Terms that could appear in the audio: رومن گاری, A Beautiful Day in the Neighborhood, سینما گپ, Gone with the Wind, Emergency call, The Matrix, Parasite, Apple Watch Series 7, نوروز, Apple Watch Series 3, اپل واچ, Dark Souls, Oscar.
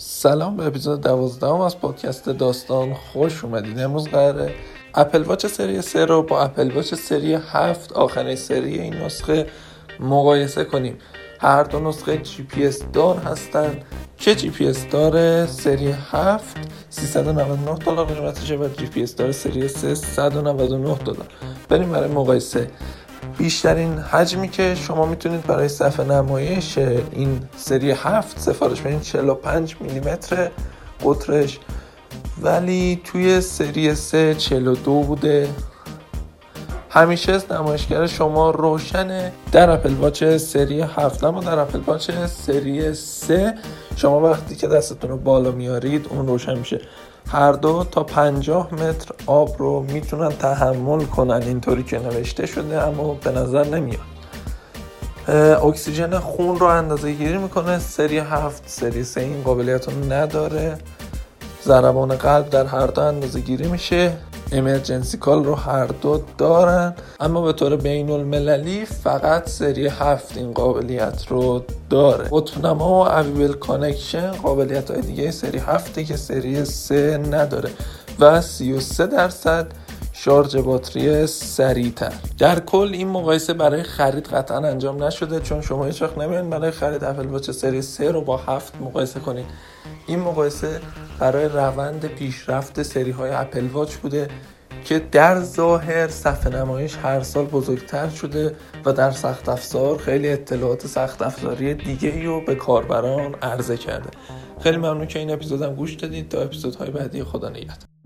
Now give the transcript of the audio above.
سلام به اپیزود 12 از پادکست داستان خوش اومدید. امروز قراره اپل واچ سری 3 رو با اپل واچ سری 7 آخرین سری این نسخه مقایسه کنیم. هر دو نسخه جی پی اس دار هستن که جی پی اس دار سری 7 $399 قیمتشه و جی پی اس دار سری 3 $199. بریم برای مقایسه. بیشترین حجمی که شما میتونید برای صفحه نمایش این سری 7 سفارش بدین 45 میلیمتر قطرش، ولی توی سری 3 42 بوده. همیشه نمایشگر شما روشنه. در اپل واچ سری 7 اما در اپل واچ سری 3 شما وقتی که دستتون رو بالا میارید اون روشن میشه. هر دو تا 50 متر آب رو میتونن تحمل کنن، اینطوری که نوشته شده اما به نظر نمیاد. اکسیژن خون رو اندازه گیری میکنه. سری 7 سری 3 این قابلیت رو نداره. ضربان قلب در هر دو اندازه گیری میشه. Emergency call رو هر دو دارن اما به طور بین المللی فقط سری 7 این قابلیت رو داره. قطب‌نما و اویبل کانکشن قابلیت های دیگه سری 7 که سری 3 نداره و 33% شارژ باتری سریع‌تر. در کل این مقایسه برای خرید قطعا انجام نشده، چون شما هیچ وقت نمی‌بینید برای خرید اپل واچ سری 3 رو با 7 مقایسه کنید. این مقایسه برای روند پیشرفت سری‌های اپل واچ بوده که در ظاهر صفحه نمایش هر سال بزرگتر شده و در سخت افزار خیلی اطلاعات سخت افزاری دیگه‌ای رو به کاربران عرضه کرده. خیلی ممنون که این اپیزودم گوش دادید. تا اپیزودهای بعدی، خدا نگهدار.